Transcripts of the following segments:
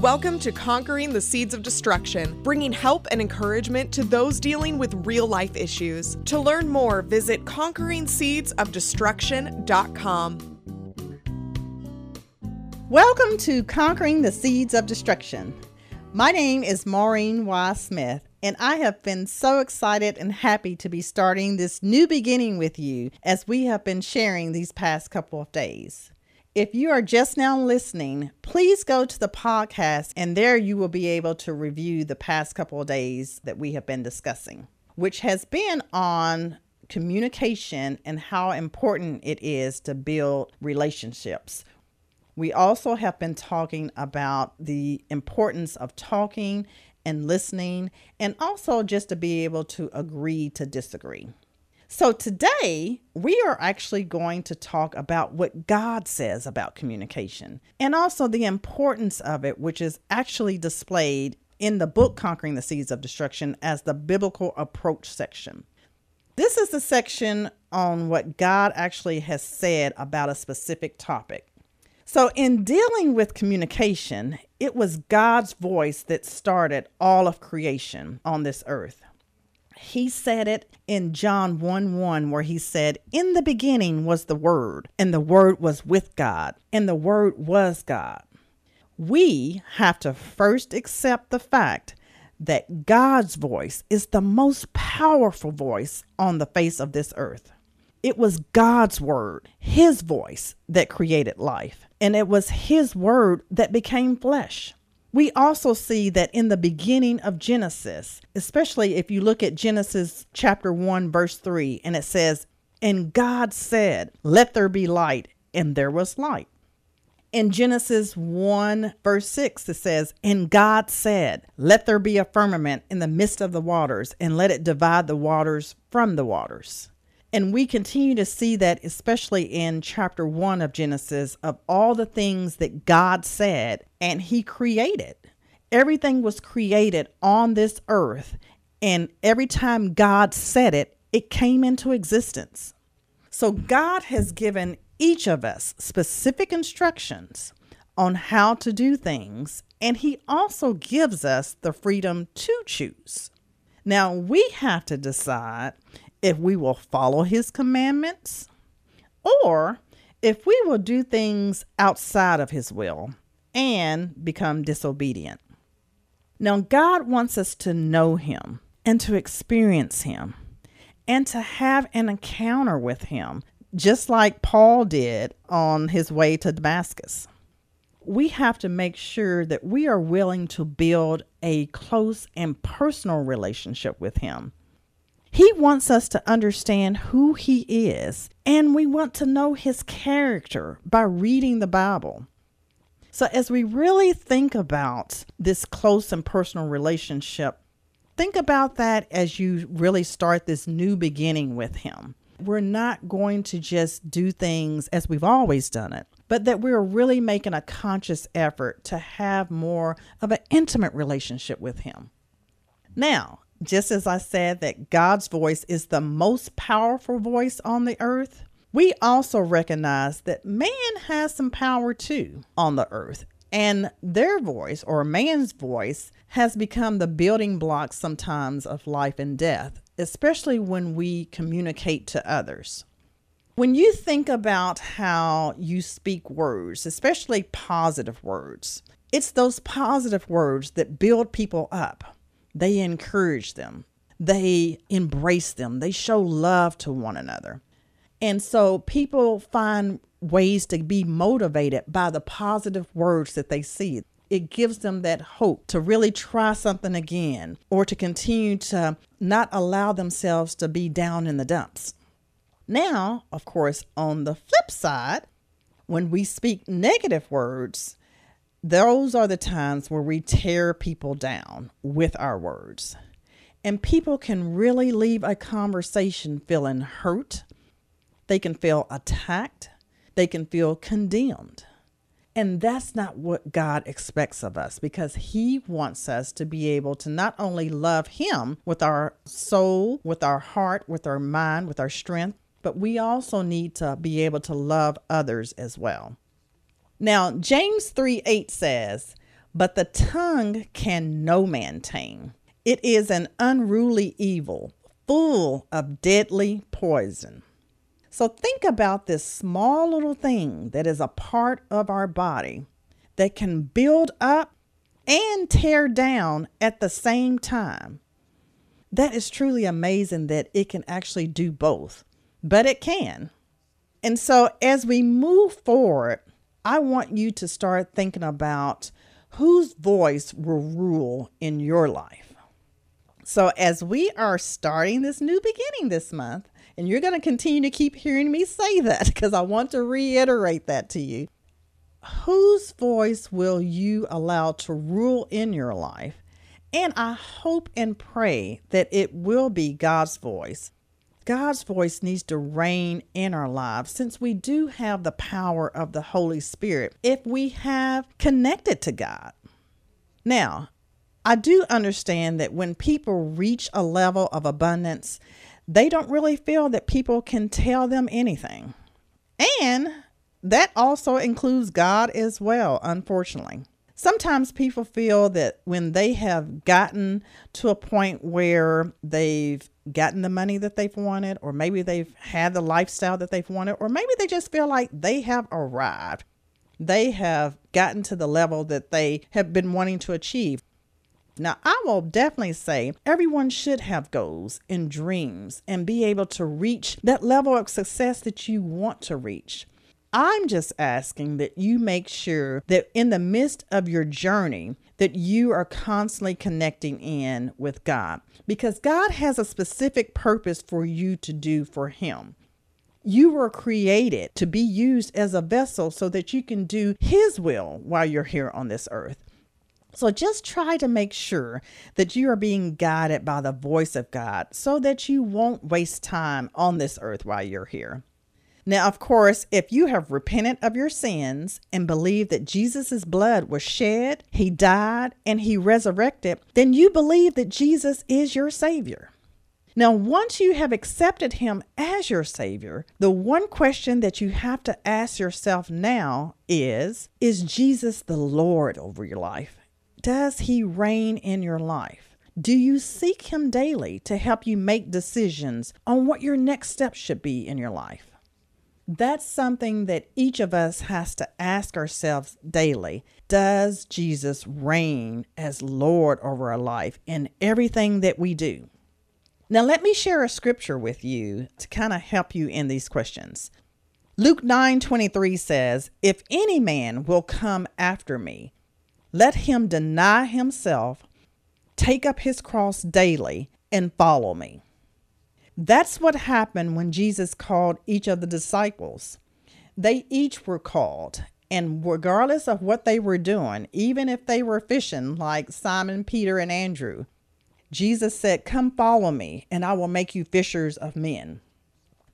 Welcome to Conquering the Seeds of Destruction, bringing help and encouragement to those dealing with real-life issues. To learn more, visit conqueringseedsofdestruction.com. Welcome to Conquering the Seeds of Destruction. My name is Maureen Y. Smith, and I have been so excited and happy to be starting this new beginning with you as we have been sharing these past couple of days. If you are just now listening, please go to the podcast, and there you will be able to review the past couple of days that we have been discussing, which has been on communication and how important it is to build relationships. We also have been talking about the importance of talking and listening, and also just to be able to agree to disagree. So today, we are actually going to talk about what God says about communication, and also the importance of it, which is actually displayed in the book Conquering the Seeds of Destruction as the Biblical Approach Section. This is the section on what God actually has said about a specific topic. So in dealing with communication, it was God's voice that started all of creation on this earth. He said it in John 1:1, where he said, "In the beginning was the Word, and the Word was with God, and the Word was God." We have to first accept the fact that God's voice is the most powerful voice on the face of this earth. It was God's word, his voice, that created life. And it was his word that became flesh. We also see that in the beginning of Genesis, especially if you look at Genesis chapter 1, verse 3, and it says, "And God said, let there be light, and there was light." In Genesis 1, verse 6, it says, "And God said, let there be a firmament in the midst of the waters, and let it divide the waters from the waters." And we continue to see that, especially in chapter 1 of Genesis, of all the things that God said and he created. Everything was created on this earth, and every time God said it, it came into existence. So God has given each of us specific instructions on how to do things, and he also gives us the freedom to choose. Now we have to decide if we will follow his commandments, or if we will do things outside of his will and become disobedient. Now, God wants us to know him and to experience him and to have an encounter with him, just like Paul did on his way to Damascus. We have to make sure that we are willing to build a close and personal relationship with him. He wants us to understand who he is, and we want to know his character by reading the Bible. So as we really think about this close and personal relationship, think about that as you really start this new beginning with him. We're not going to just do things as we've always done it, but that we're really making a conscious effort to have more of an intimate relationship with him. Now, just as I said that God's voice is the most powerful voice on the earth, we also recognize that man has some power too on the earth. And their voice, or man's voice, has become the building block sometimes of life and death, especially when we communicate to others. When you think about how you speak words, especially positive words, it's those positive words that build people up. They encourage them. They embrace them. They show love to one another. And so people find ways to be motivated by the positive words that they see. It gives them that hope to really try something again, or to continue to not allow themselves to be down in the dumps. Now, of course, on the flip side, when we speak negative words, those are the times where we tear people down with our words. And people can really leave a conversation feeling hurt. They can feel attacked. They can feel condemned. And that's not what God expects of us, because he wants us to be able to not only love him with our soul, with our heart, with our mind, with our strength, but we also need to be able to love others as well. Now, James 3:8 says, but the tongue can no man tame. It is an unruly evil, full of deadly poison. So think about this small little thing that is a part of our body that can build up and tear down at the same time. That is truly amazing that it can actually do both, but it can. And so as we move forward, I want you to start thinking about whose voice will rule in your life. So as we are starting this new beginning this month, and you're going to continue to keep hearing me say that because I want to reiterate that to you. Whose voice will you allow to rule in your life? And I hope and pray that it will be God's voice. God's voice needs to reign in our lives since we do have the power of the Holy Spirit if we have connected to God. Now, I do understand that when people reach a level of abundance, they don't really feel that people can tell them anything. And that also includes God as well, unfortunately. Sometimes people feel that when they have gotten to a point where they've gotten the money that they've wanted, or maybe they've had the lifestyle that they've wanted, or maybe they just feel like they have arrived. They have gotten to the level that they have been wanting to achieve. Now, I will definitely say everyone should have goals and dreams and be able to reach that level of success that you want to reach. I'm just asking that you make sure that in the midst of your journey that you are constantly connecting in with God, because God has a specific purpose for you to do for Him. You were created to be used as a vessel so that you can do His will while you're here on this earth. So just try to make sure that you are being guided by the voice of God so that you won't waste time on this earth while you're here. Now, of course, if you have repented of your sins and believe that Jesus' blood was shed, He died, and He resurrected, then you believe that Jesus is your Savior. Now, once you have accepted Him as your Savior, the one question that you have to ask yourself now is Jesus the Lord over your life? Does He reign in your life? Do you seek Him daily to help you make decisions on what your next step should be in your life? That's something that each of us has to ask ourselves daily. Does Jesus reign as Lord over our life in everything that we do? Now, let me share a scripture with you to kind of help you in these questions. Luke 9:23 says, "If any man will come after me, let him deny himself, take up his cross daily, and follow me." That's what happened when Jesus called each of the disciples. They each were called, and regardless of what they were doing, even if they were fishing like Simon, Peter, and Andrew, Jesus said, "Come follow me, and I will make you fishers of men."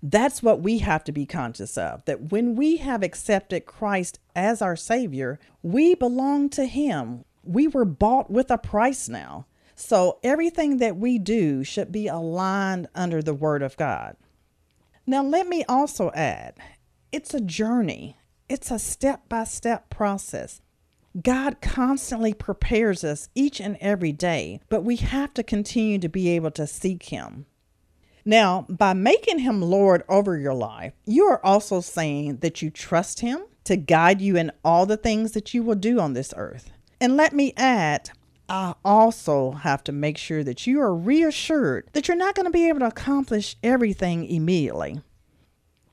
That's what we have to be conscious of, that when we have accepted Christ as our Savior, we belong to Him. We were bought with a price now. So everything that we do should be aligned under the Word of God. Now, let me also add, it's a journey. It's a step-by-step process. God constantly prepares us each and every day, but we have to continue to be able to seek Him. Now, by making Him Lord over your life, you are also saying that you trust Him to guide you in all the things that you will do on this earth. And let me add, I also have to make sure that you are reassured that you're not going to be able to accomplish everything immediately.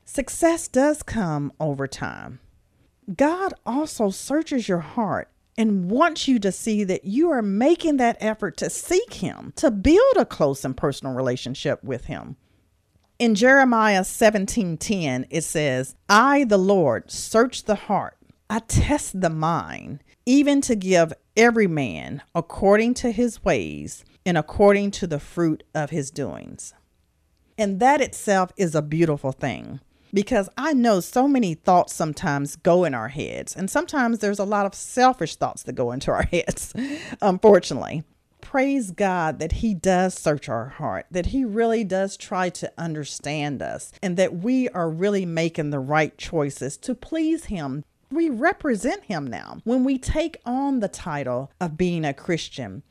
Success does come over time. God also searches your heart and wants you to see that you are making that effort to seek Him, to build a close and personal relationship with Him. In Jeremiah 17:10, it says, "I, the Lord, search the heart. I test the mind, even to give every man according to his ways and according to the fruit of his doings." And that itself is a beautiful thing. Because I know so many thoughts sometimes go in our heads. And sometimes there's a lot of selfish thoughts that go into our heads, unfortunately. Praise God that He does search our heart, that He really does try to understand us, and that we are really making the right choices to please Him. we represent him now. When we take on the title of being a Christian,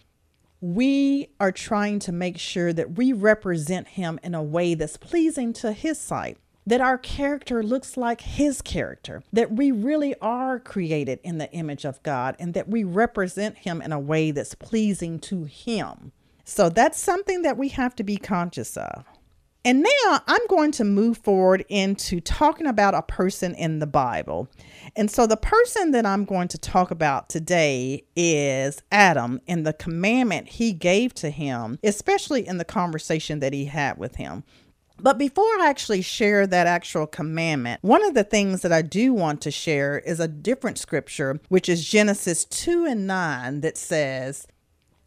we are trying to make sure that we represent him in a way that's pleasing to his sight, that our character looks like his character, that we really are created in the image of God, and that we represent him in a way that's pleasing to him. So that's something that we have to be conscious of. And now I'm going to move forward into talking about a person in the Bible. And so the person that I'm going to talk about today is Adam, and the commandment he gave to him, especially in the conversation that he had with him. But before I actually share that actual commandment, one of the things that I do want to share is a different scripture, which is Genesis 2:9, that says,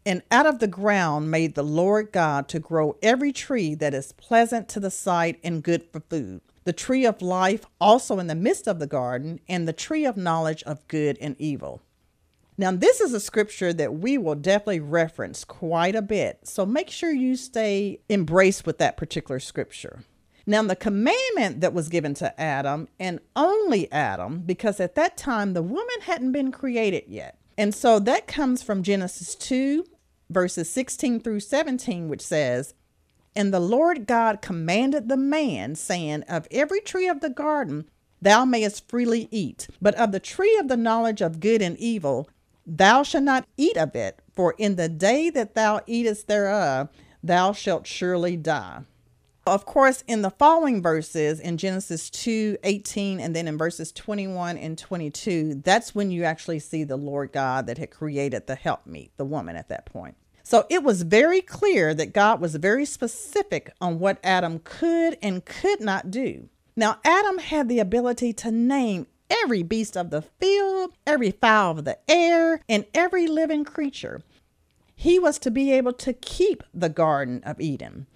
"And out of the ground made the Lord God to grow every tree that is pleasant to the sight and good for food, the tree of life also in the midst of the garden, and the tree of knowledge of good and evil." Now, this is a scripture that we will definitely reference quite a bit, so make sure you stay embraced with that particular scripture. Now, the commandment that was given to Adam, and only Adam, because at that time the woman hadn't been created yet. And so that comes from Genesis 2, verses 16 through 17, which says, "And the Lord God commanded the man, saying, of every tree of the garden thou mayest freely eat, but of the tree of the knowledge of good and evil thou shalt not eat of it, for in the day that thou eatest thereof, thou shalt surely die." Of course, in the following verses, in Genesis 2:18, and then in verses 21 and 22, that's when you actually see the Lord God that had created the helpmeet, the woman at that point. So it was very clear that God was very specific on what Adam could and could not do. Now, Adam had the ability to name every beast of the field, every fowl of the air, and every living creature. He was to be able to keep the Garden of Eden.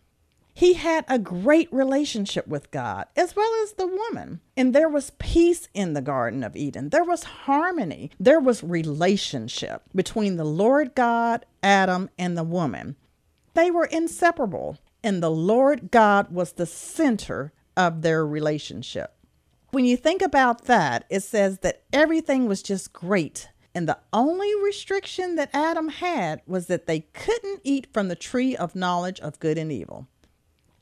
He had a great relationship with God, as well as the woman. And there was peace in the Garden of Eden. There was harmony. There was relationship between the Lord God, Adam, and the woman. They were inseparable, and the Lord God was the center of their relationship. When you think about that, it says that everything was just great. And the only restriction that Adam had was that they couldn't eat from the tree of knowledge of good and evil.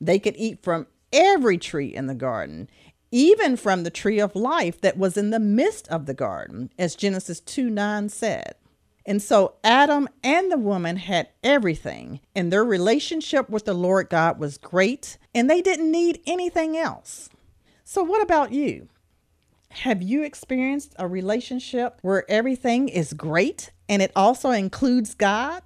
They could eat from every tree in the garden, even from the tree of life that was in the midst of the garden, as Genesis 2:9 said. And so Adam and the woman had everything, and their relationship with the Lord God was great, and they didn't need anything else. So what about you? Have you experienced a relationship where everything is great, and it also includes God?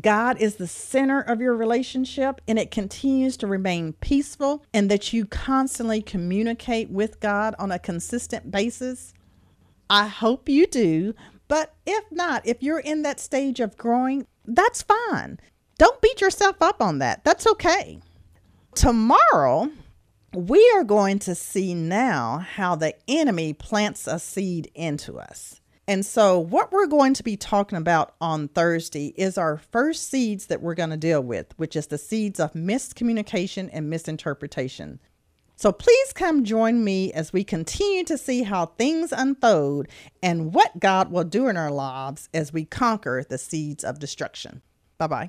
God is the center of your relationship, and it continues to remain peaceful, and that you constantly communicate with God on a consistent basis? I hope you do, but if not, if you're in that stage of growing, that's fine. Don't beat yourself up on that. That's okay. Tomorrow, we are going to see now how the enemy plants a seed into us. And so what we're going to be talking about on Thursday is our first seeds that we're going to deal with, which is the seeds of miscommunication and misinterpretation. So please come join me as we continue to see how things unfold and what God will do in our lives as we conquer the seeds of destruction. Bye-bye.